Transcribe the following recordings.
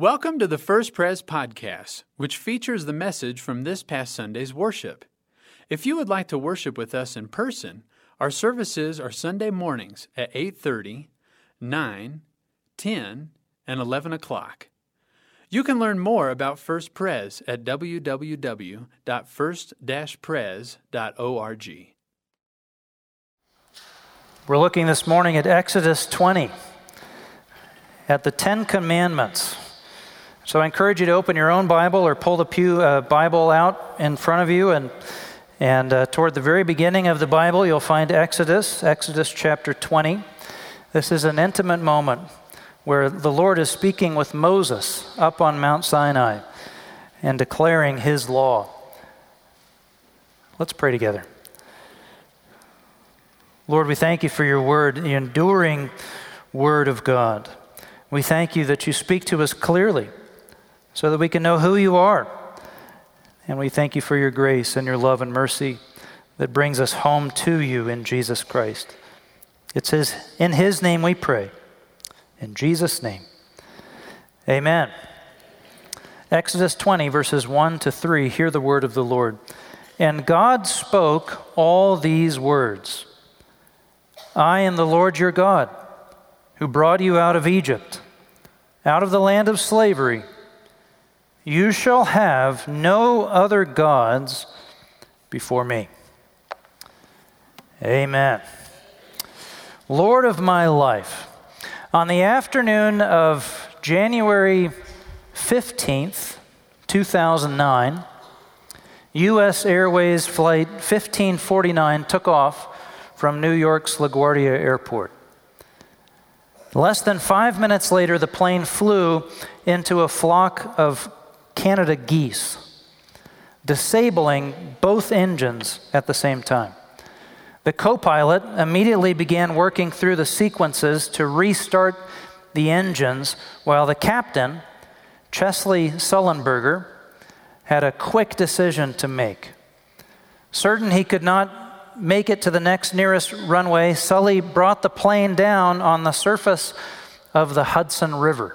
Welcome to the First Pres podcast, which features the message from this past Sunday's worship. If you would like to worship with us in person, our services are Sunday mornings at 8:30, 9, 10, and 11 o'clock. You can learn more about First Pres at www.first-pres.org. We're looking this morning at Exodus 20, at the Ten Commandments. So I encourage you to open your own Bible or pull the pew Bible out in front of you, and toward the very beginning of the Bible you'll find Exodus chapter 20. This is an intimate moment where the Lord is speaking with Moses up on Mount Sinai and declaring his law. Let's pray together. Lord, we thank you for your word, the enduring word of God. We thank you that you speak to us clearly, so that we can know who you are. And we thank you for your grace and your love and mercy that brings us home to you in Jesus Christ. It's in his name we pray. In Jesus' name. Amen. Exodus 20, verses 1 to 3, hear the word of the Lord. And God spoke all these words. I am the Lord your God, who brought you out of Egypt, out of the land of slavery. You shall have no other gods before me. Amen. Lord of my life, on the afternoon of January 15th, 2009, U.S. Airways Flight 1549 took off from New York's LaGuardia Airport. Less than 5 minutes later, the plane flew into a flock of Canada geese, disabling both engines at the same time. The co-pilot immediately began working through the sequences to restart the engines, while the captain, Chesley Sullenberger, had a quick decision to make. Certain he could not make it to the next nearest runway, Sully brought the plane down on the surface of the Hudson River.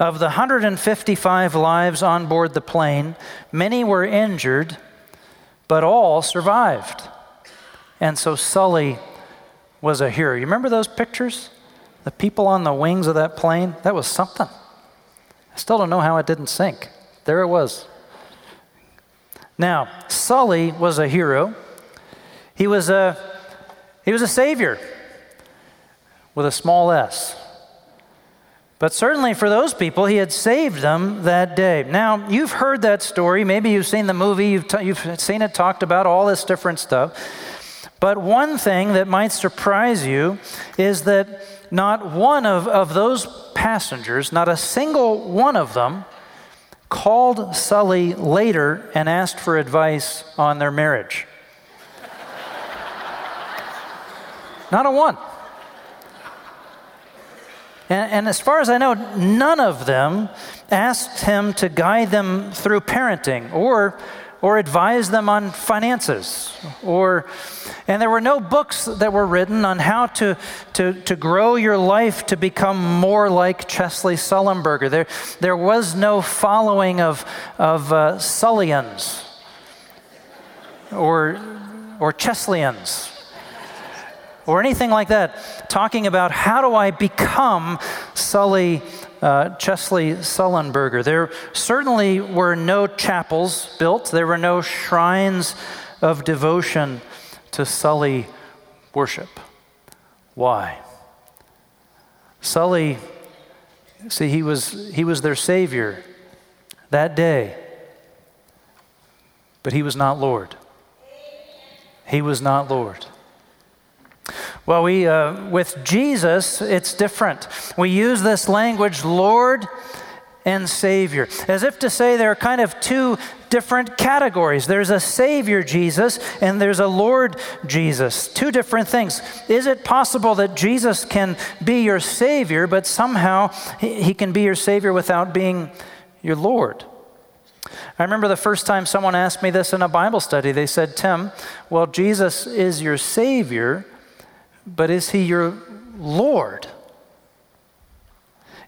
Of the 155 lives on board the plane, many were injured, but all survived. And so Sully was a hero. You remember those pictures? The people on the wings of that plane? That was something. I still don't know how it didn't sink. There it was. Now, Sully was a hero. He was a savior with a small s. But certainly for those people, he had saved them that day. Now, you've heard that story. Maybe you've seen the movie. You've seen it talked about, all this different stuff. But one thing that might surprise you is that not one of those passengers, not a single one of them, called Sully later and asked for advice on their marriage. Not a one. And as far as I know, none of them asked him to guide them through parenting or advise them on finances. And there were no books that were written on how to grow your life to become more like Chesley Sullenberger. There was no following of Sullians or Chesleyans or anything like that, talking about how do I become Chesley Sullenberger. There certainly were no chapels built. There were no shrines of devotion to Sully worship. Why? Sully, see, he was their savior that day, but he was not Lord. He was not Lord. Well, with Jesus, it's different. We use this language, Lord and Savior, as if to say there are kind of two different categories. There's a Savior Jesus and there's a Lord Jesus. Two different things. Is it possible that Jesus can be your Savior, but somehow he can be your Savior without being your Lord? I remember the first time someone asked me this in a Bible study. They said, Tim, well, Jesus is your Savior, but is he your Lord?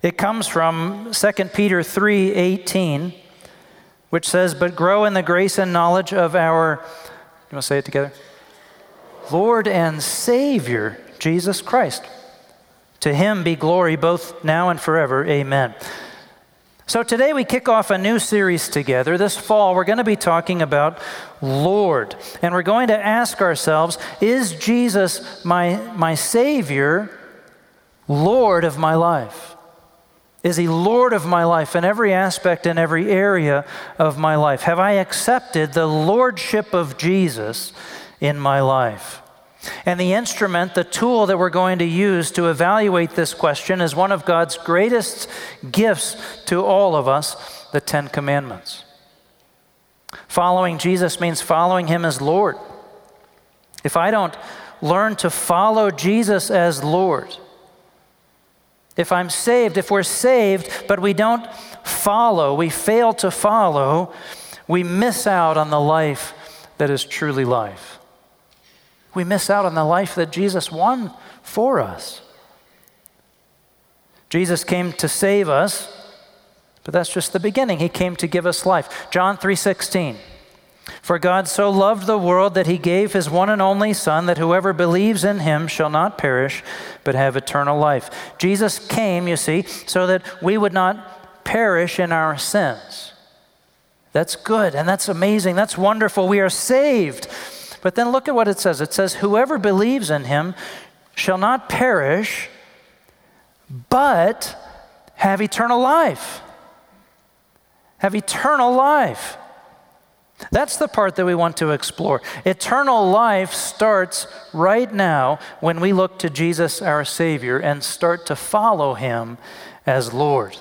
It comes from Second Peter 3:18, which says, "But grow in the grace and knowledge of our," you want to say it together? "Lord and Savior, Jesus Christ. To him be glory both now and forever. Amen." So today we kick off a new series together. This fall we're going to be talking about Lord. And we're going to ask ourselves, is Jesus my Savior Lord of my life? Is he Lord of my life in every aspect, in every area of my life? Have I accepted the lordship of Jesus in my life? And the instrument, the tool that we're going to use to evaluate this question is one of God's greatest gifts to all of us, the Ten Commandments. Following Jesus means following him as Lord. If I don't learn to follow Jesus as Lord, if I'm saved, if we're saved, but we don't follow, we fail to follow, we miss out on the life that is truly life. We miss out on the life that Jesus won for us. Jesus came to save us, but that's just the beginning. He came to give us life. John 3:16, "For God so loved the world that he gave his one and only Son, that whoever believes in him shall not perish, but have eternal life." Jesus came, you see, so that we would not perish in our sins. That's good, and that's amazing. That's wonderful. We are saved. But then look at what it says. It says, "Whoever believes in him shall not perish, but have eternal life." Have eternal life. That's the part that we want to explore. Eternal life starts right now when we look to Jesus, our Savior, and start to follow him as Lord.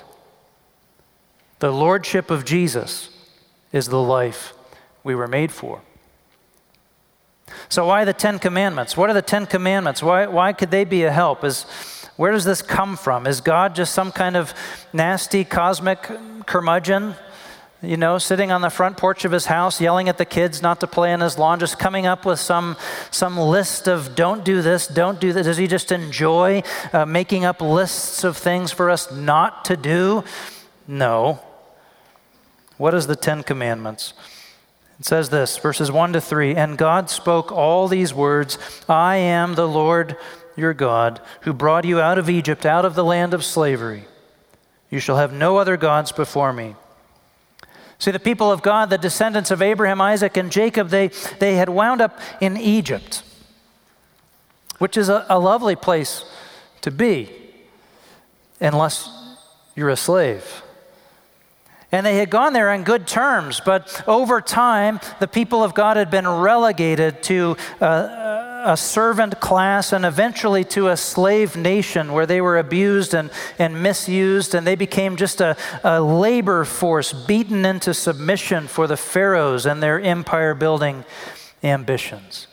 The lordship of Jesus is the life we were made for. So why the Ten Commandments? What are the Ten Commandments? Why could they be a help? Where does this come from? Is God just some kind of nasty cosmic curmudgeon, you know, sitting on the front porch of his house, yelling at the kids not to play in his lawn, just coming up with some list of don't do this, don't do that? Does he just enjoy making up lists of things for us not to do? No. What is the Ten Commandments? It says this, verses 1-3, "And God spoke all these words, I am the Lord your God, who brought you out of Egypt, out of the land of slavery. You shall have no other gods before me." See, the people of God, the descendants of Abraham, Isaac, and Jacob, they had wound up in Egypt, which is a lovely place to be, unless you're a slave. And they had gone there on good terms, but over time, the people of God had been relegated to a servant class and eventually to a slave nation where they were abused and misused, and they became just a labor force beaten into submission for the Pharaohs and their empire-building ambitions.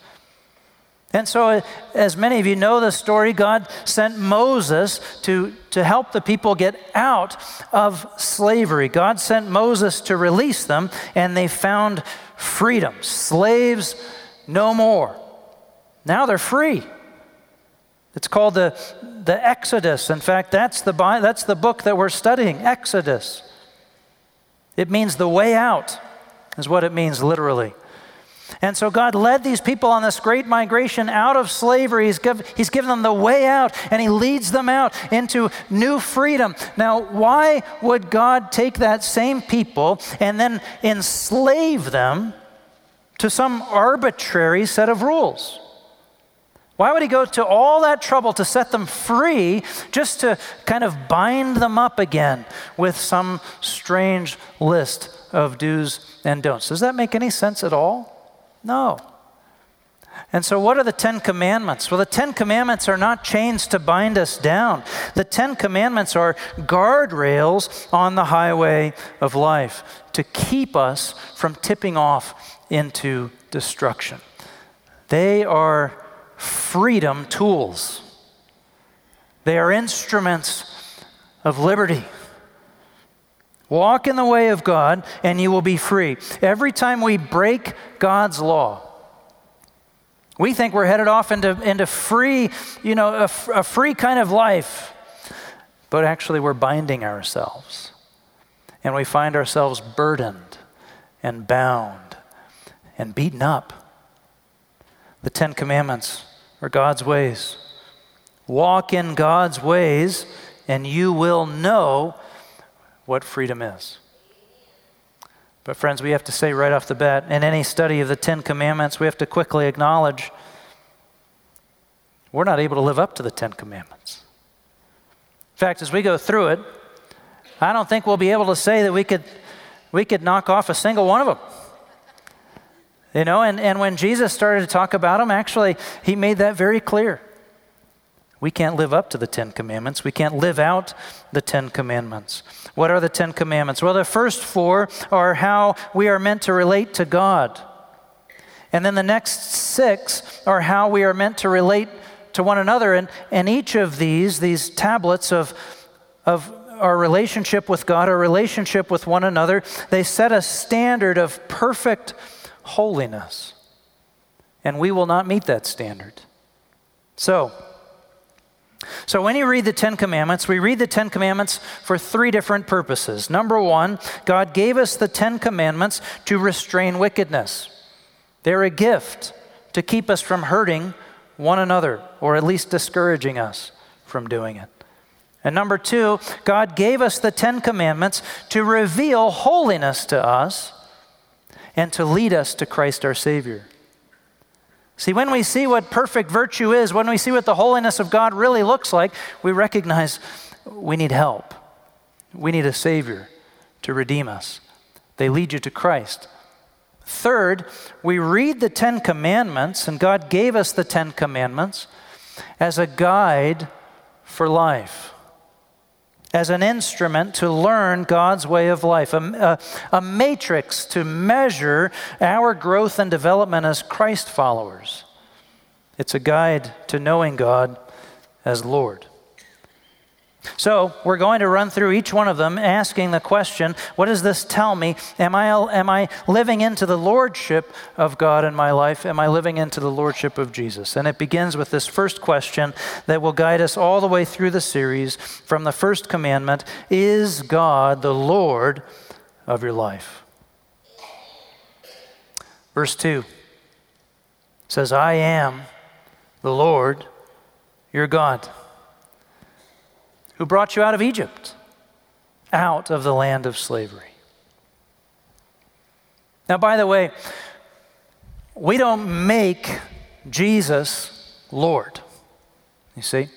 And so, as many of you know the story, God sent Moses to help the people get out of slavery. God sent Moses to release them, and they found freedom. Slaves no more. Now they're free. It's called the Exodus. In fact, that's the book that we're studying, Exodus. It means the way out, is what it means literally. And so God led these people on this great migration out of slavery. He's given them the way out, and he leads them out into new freedom. Now, why would God take that same people and then enslave them to some arbitrary set of rules? Why would he go to all that trouble to set them free just to kind of bind them up again with some strange list of do's and don'ts? Does that make any sense at all? No. And so what are the Ten Commandments? Well, the Ten Commandments are not chains to bind us down. The Ten Commandments are guardrails on the highway of life to keep us from tipping off into destruction. They are freedom tools. They are instruments of liberty. Walk in the way of God, and you will be free. Every time we break God's law, we think we're headed off into free, you know, a free kind of life. but actually we're binding ourselves. And we find ourselves burdened and bound and beaten up. The Ten Commandments are God's ways. Walk in God's ways and you will know what freedom is. But friends, we have to say right off the bat, in any study of the Ten Commandments, we have to quickly acknowledge we're not able to live up to the Ten Commandments. In fact, as we go through it, I don't think we'll be able to say that we could knock off a single one of them. You know, and when Jesus started to talk about them, actually, he made that very clear. We can't live up to the Ten Commandments. We can't live out the Ten Commandments. What are the Ten Commandments? Well, the first four are how we are meant to relate to God. And then the next six are how we are meant to relate to one another. And each of these tablets of our relationship with God, our relationship with one another, they set a standard of perfect holiness. And we will not meet that standard. So when you read the Ten Commandments, we read the Ten Commandments for three different purposes. Number one, God gave us the Ten Commandments to restrain wickedness. They're a gift to keep us from hurting one another, or at least discouraging us from doing it. And number two, God gave us the Ten Commandments to reveal holiness to us and to lead us to Christ our Savior. See, when we see what perfect virtue is, when we see what the holiness of God really looks like, we recognize we need help. We need a Savior to redeem us. They lead you to Christ. Third, we read the Ten Commandments, and God gave us the Ten Commandments as a guide for life, as an instrument to learn God's way of life, a matrix to measure our growth and development as Christ followers. It's a guide to knowing God as Lord. So we're going to run through each one of them asking the question, what does this tell me? Am I living into the lordship of God in my life? Am I living into the lordship of Jesus? And it begins with this first question that will guide us all the way through the series from the first commandment. Is God the Lord of your life? Verse 2 says, I am the Lord your God, who brought you out of Egypt, out of the land of slavery. Now, by the way, we don't make Jesus Lord, you see.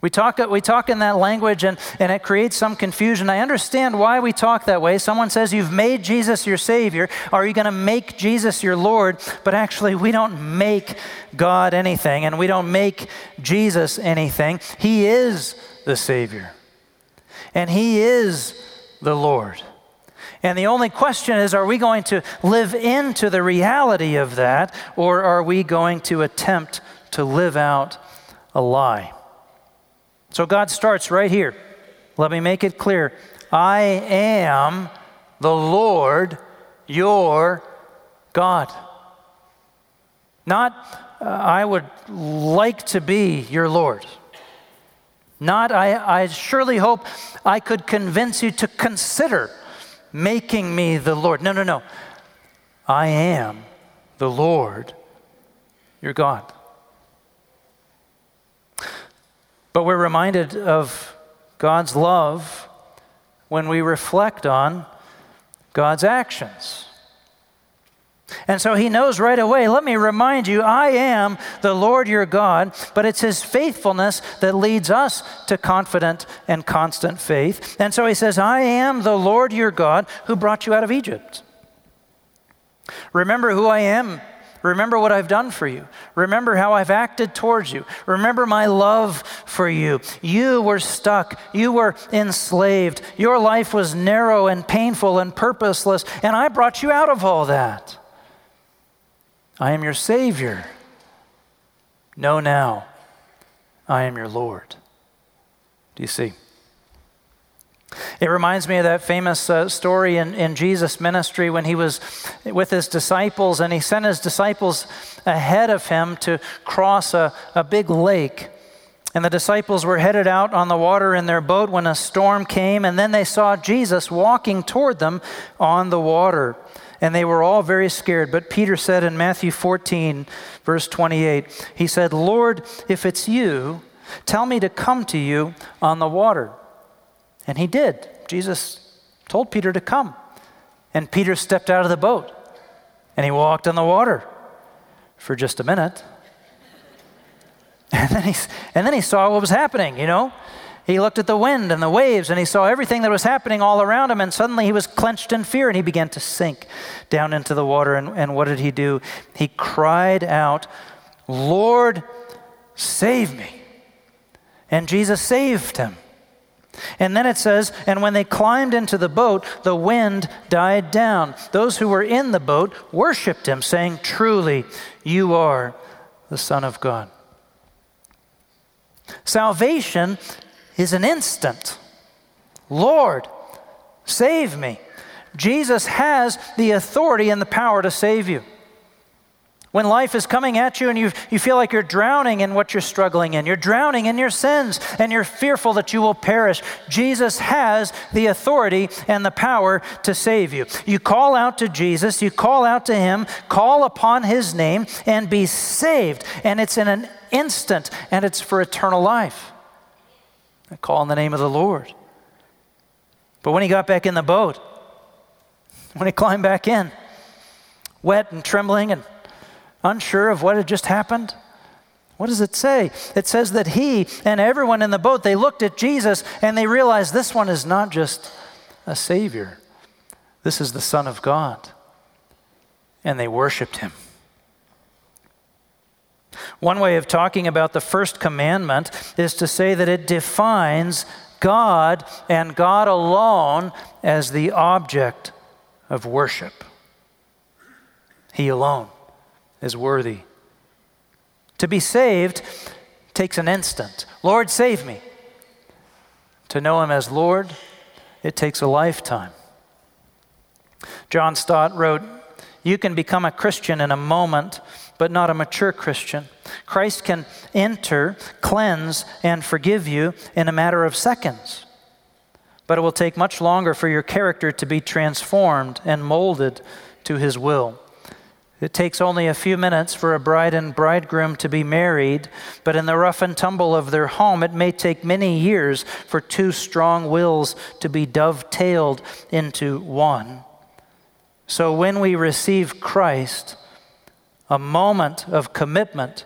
We talk in that language and it creates some confusion. I understand why we talk that way. Someone says, you've made Jesus your Savior. Are you going to make Jesus your Lord? But actually, we don't make God anything, and we don't make Jesus anything. He is the Savior, and He is the Lord. And the only question is, are we going to live into the reality of that, or are we going to attempt to live out a lie? So God starts right here. Let me make it clear. I am the Lord your God. Not, I would like to be your Lord. Not, I surely hope I could convince you to consider making me the Lord. No. I am the Lord your God. But we're reminded of God's love when we reflect on God's actions. And so He knows right away, let me remind you, I am the Lord your God, but it's His faithfulness that leads us to confident and constant faith. And so He says, I am the Lord your God who brought you out of Egypt. Remember who I am. Remember what I've done for you. Remember how I've acted towards you. Remember my love for you. You were stuck. You were enslaved. Your life was narrow and painful and purposeless, and I brought you out of all that. I am your Savior. Know now, I am your Lord. Do you see? It reminds me of that famous story in Jesus' ministry when He was with His disciples and He sent His disciples ahead of Him to cross a big lake. And the disciples were headed out on the water in their boat when a storm came, and then they saw Jesus walking toward them on the water. And they were all very scared. But Peter said in Matthew 14, verse 28, he said, "Lord, if it's you, tell me to come to you on the water." And he did. Jesus told Peter to come. And Peter stepped out of the boat, and he walked on the water for just a minute. And then he saw what was happening, you know. He looked at the wind and the waves, and he saw everything that was happening all around him, and suddenly he was clenched in fear, and he began to sink down into the water. And what did he do? He cried out, "Lord, save me." And Jesus saved him. And then it says, and when they climbed into the boat, the wind died down. Those who were in the boat worshiped him, saying, "Truly, you are the Son of God." Salvation is an instant. Lord, save me. Jesus has the authority and the power to save you. When life is coming at you and you feel like you're drowning in what you're struggling in, you're drowning in your sins, and you're fearful that you will perish, Jesus has the authority and the power to save you. You call out to Jesus, you call out to him, call upon his name, and be saved. And it's in an instant, and it's for eternal life. I call on the name of the Lord. But when he got back in the boat, when he climbed back in, wet and trembling and unsure of what had just happened? What does it say? It says that he and everyone in the boat, they looked at Jesus and they realized this one is not just a savior. This is the Son of God. And they worshiped him. One way of talking about the first commandment is to say that it defines God and God alone as the object of worship. He alone is worthy. To be saved takes an instant. Lord, save me. To know him as Lord, it takes a lifetime. John Stott wrote, "You can become a Christian in a moment, but not a mature Christian. Christ can enter, cleanse, and forgive you in a matter of seconds. But it will take much longer for your character to be transformed and molded to his will. It takes only a few minutes for a bride and bridegroom to be married, but in the rough and tumble of their home, it may take many years for two strong wills to be dovetailed into one." So when we receive Christ, a moment of commitment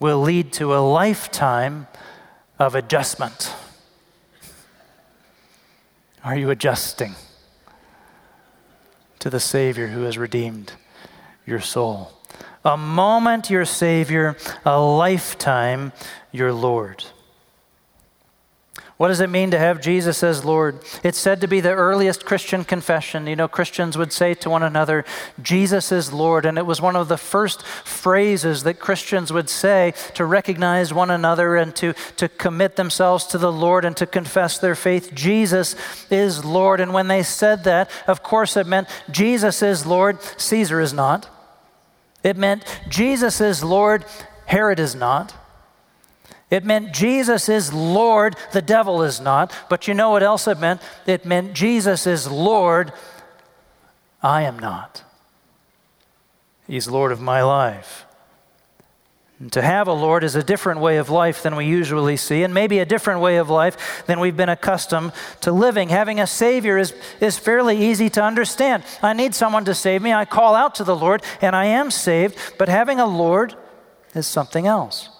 will lead to a lifetime of adjustment. Are you adjusting to the Savior who has redeemed your soul? A moment, your Savior; a lifetime, your Lord. What does it mean to have Jesus as Lord? It's said to be the earliest Christian confession. You know, Christians would say to one another, "Jesus is Lord." And it was one of the first phrases that Christians would say to recognize one another and to commit themselves to the Lord and to confess their faith. Jesus is Lord. And when they said that, of course it meant Jesus is Lord, Caesar is not. It meant Jesus is Lord, Herod is not. It meant Jesus is Lord, the devil is not. But you know what else it meant? It meant Jesus is Lord, I am not. He's Lord of my life. And to have a Lord is a different way of life than we usually see, and maybe a different way of life than we've been accustomed to living. Having a Savior is fairly easy to understand. I need someone to save me. I call out to the Lord, and I am saved. But having a Lord is something else.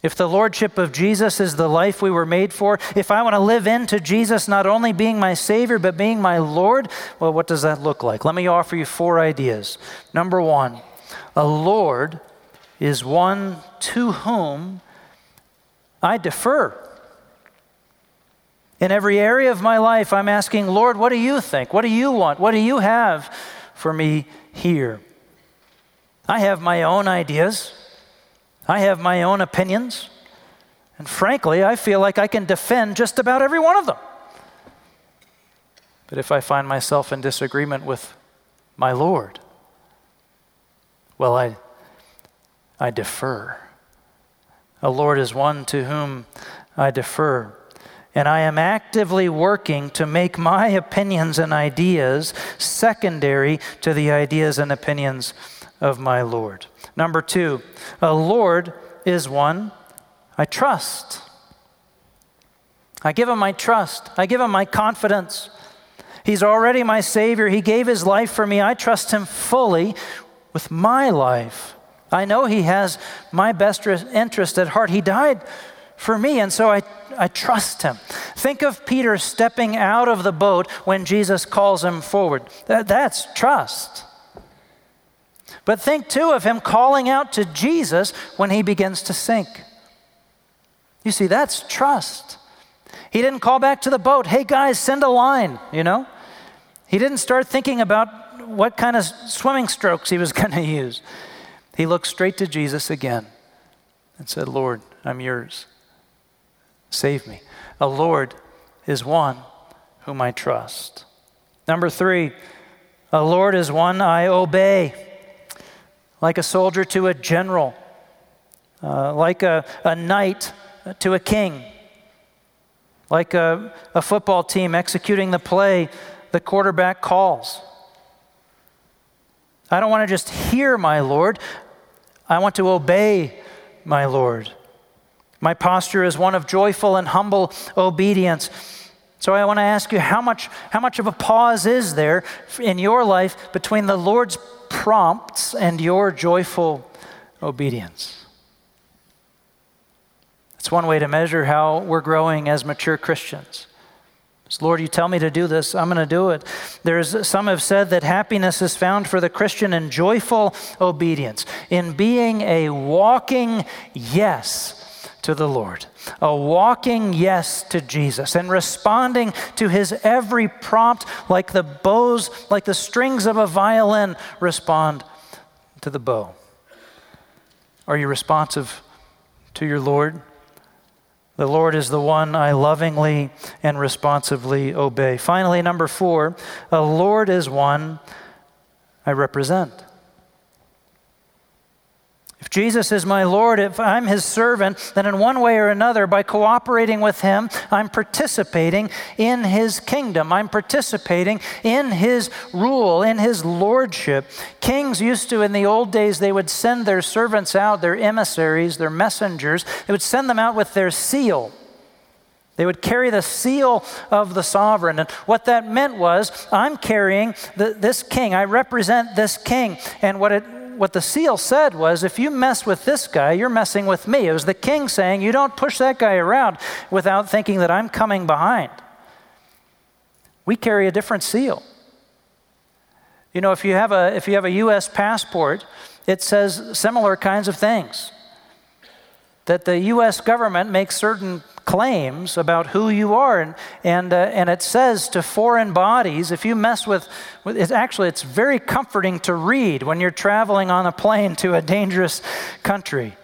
If the Lordship of Jesus is the life we were made for, if I want to live into Jesus not only being my Savior, but being my Lord, well, what does that look like? Let me offer you four ideas. Number one, a Lord is one to whom I defer. In every area of my life, I'm asking, Lord, what do you think? What do you want? What do you have for me here? I have my own ideas. I have my own opinions, and frankly, I feel like I can defend just about every one of them. But if I find myself in disagreement with my Lord, well, I defer. The Lord is one to whom I defer. And I am actively working to make my opinions and ideas secondary to the ideas and opinions of my Lord. Number two, the Lord is one I trust. I give him my trust. I give him my confidence. He's already my Savior. He gave his life for me. I trust him fully with my life. I know he has my best interest at heart. He died for me, and so I trust him. Think of Peter stepping out of the boat when Jesus calls him forward. That's trust. But think too of him calling out to Jesus when he begins to sink. You see, that's trust. He didn't call back to the boat, hey guys, send a line, you know. He didn't start thinking about what kind of swimming strokes he was going to use. He looked straight to Jesus again and said, Lord, I'm yours. Save me. The Lord is one whom I trust. Number three, the Lord is one I obey. Like a soldier to a general, like a knight to a king, like a football team executing the play the quarterback calls. I don't want to just hear my Lord. I want to obey my Lord. My posture is one of joyful and humble obedience. So I want to ask you, how much of a pause is there in your life between the Lord's prompts and your joyful obedience? That's one way to measure how we're growing as mature Christians. It's, Lord, you tell me to do this, I'm going to do it. Some have said that happiness is found for the Christian in joyful obedience, in being a walking yes to the Lord, a walking yes to Jesus, and responding to his every prompt like the strings of a violin respond to the bow. Are you responsive to your Lord? The Lord is the one I lovingly and responsively obey. Finally, number four, the Lord is one I represent. If Jesus is my Lord, if I'm his servant, then in one way or another, by cooperating with him, I'm participating in his kingdom. I'm participating in his rule, in his lordship. Kings used to, in the old days, they would send their servants out, their emissaries, their messengers. They would send them out with their seal. They would carry the seal of the sovereign. And what that meant was, I'm carrying this king. I represent this king. And what the seal said was, if you mess with this guy, you're messing with me. It was the king saying, you don't push that guy around without thinking that I'm coming behind. We carry a different seal. You know, if you have a U.S. passport, it says similar kinds of things. That the U.S. government makes certain claims about who you are, and it says to foreign bodies, if you mess with it's very comforting to read when you're traveling on a plane to a dangerous country.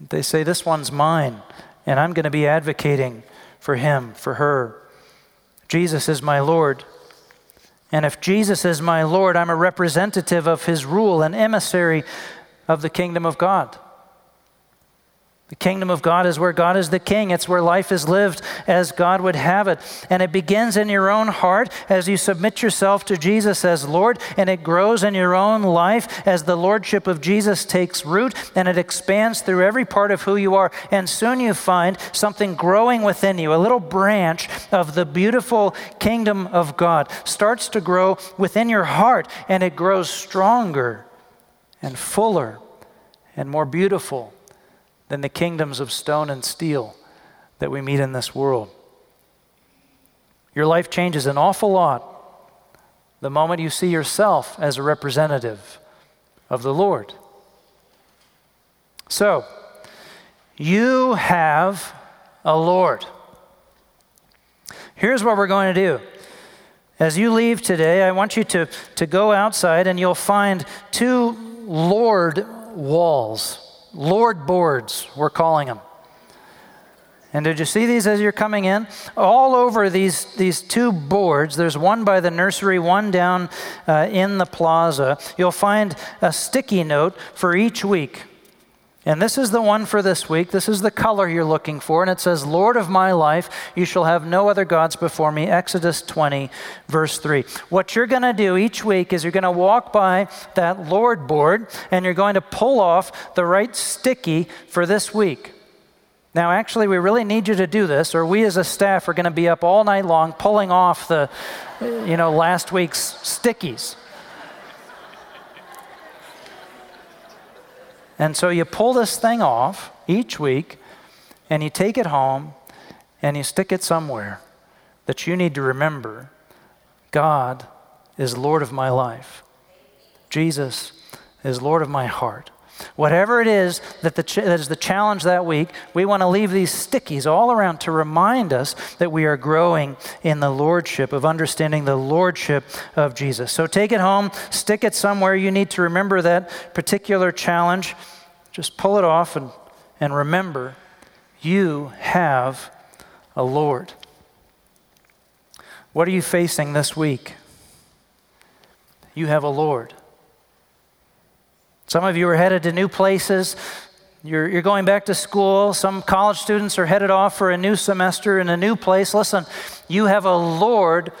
They say, this one's mine, and I'm going to be advocating for him, for her. Jesus is my Lord. And if Jesus is my Lord, I'm a representative of his rule, an emissary of the kingdom of God. The kingdom of God is where God is the king. It's where life is lived as God would have it. And it begins in your own heart as you submit yourself to Jesus as Lord, and it grows in your own life as the lordship of Jesus takes root, and it expands through every part of who you are. And soon you find something growing within you. A little branch of the beautiful kingdom of God starts to grow within your heart, and it grows stronger and fuller and more beautiful than the kingdoms of stone and steel that we meet in this world. Your life changes an awful lot the moment you see yourself as a representative of the Lord. So, you have a Lord. Here's what we're going to do. As you leave today, I want you to go outside, and you'll find two Lord walls. Lord boards, we're calling them. And did you see these as you're coming in? All over these two boards, there's one by the nursery, one down in the plaza. You'll find a sticky note for each week. And this is the one for this week. This is the color you're looking for. And it says, Lord of my life, you shall have no other gods before me. Exodus 20, verse 3. What you're going to do each week is you're going to walk by that Lord board and you're going to pull off the right sticky for this week. Now, actually, we really need you to do this, or we as a staff are going to be up all night long pulling off the, last week's stickies. And so you pull this thing off each week, and you take it home, and you stick it somewhere that you need to remember. God is Lord of my life. Jesus is Lord of my heart. Whatever it is that is the challenge that week, we want to leave these stickies all around to remind us that we are growing in the lordship, of understanding the lordship of Jesus. So take it home, stick it somewhere. You need to remember that particular challenge. Just pull it off and remember, you have a Lord. What are you facing this week? You have a Lord. Some of you are headed to new places. You're going back to school. Some college students are headed off for a new semester in a new place. Listen, you have a Lord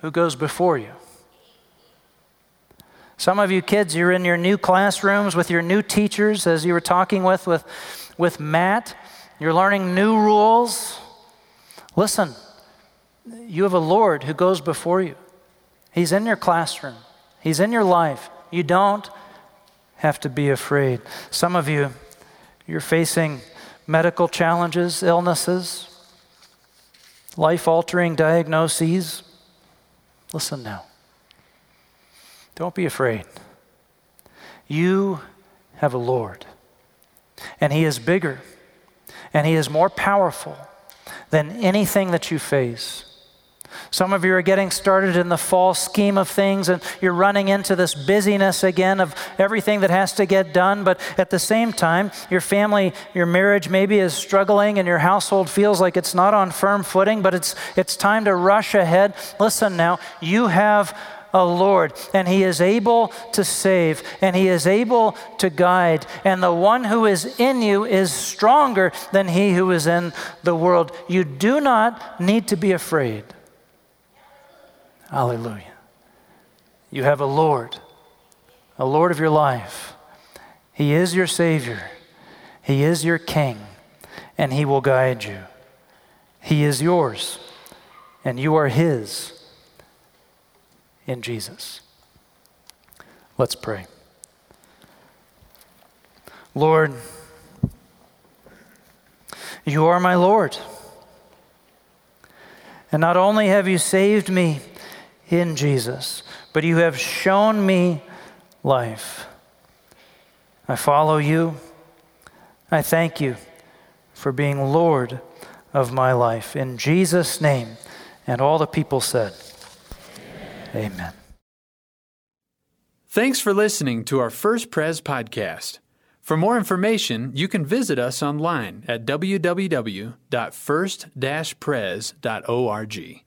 who goes before you. Some of you kids, you're in your new classrooms with your new teachers, as you were talking with Matt. You're learning new rules. Listen, you have a Lord who goes before you. He's in your classroom. He's in your life. You don't have to be afraid. Some of you, you're facing medical challenges, illnesses, life-altering diagnoses. Listen now. Don't be afraid. You have a Lord, and He is bigger, and He is more powerful than anything that you face. Some of you are getting started in the fall scheme of things, and you're running into this busyness again of everything that has to get done, but at the same time, your family, your marriage maybe is struggling, and your household feels like it's not on firm footing, but it's time to rush ahead. Listen now, you have a Lord, and He is able to save, and He is able to guide, and the one who is in you is stronger than he who is in the world. You do not need to be afraid. Hallelujah. You have a Lord of your life. He is your Savior. He is your King, and He will guide you. He is yours, and you are His in Jesus. Let's pray. Lord, you are my Lord. And not only have you saved me in Jesus, but you have shown me life. I follow you. I thank you for being Lord of my life. In Jesus' name, and all the people said, Amen. Amen. Thanks for listening to our First Pres podcast. For more information, you can visit us online at www.first-pres.org.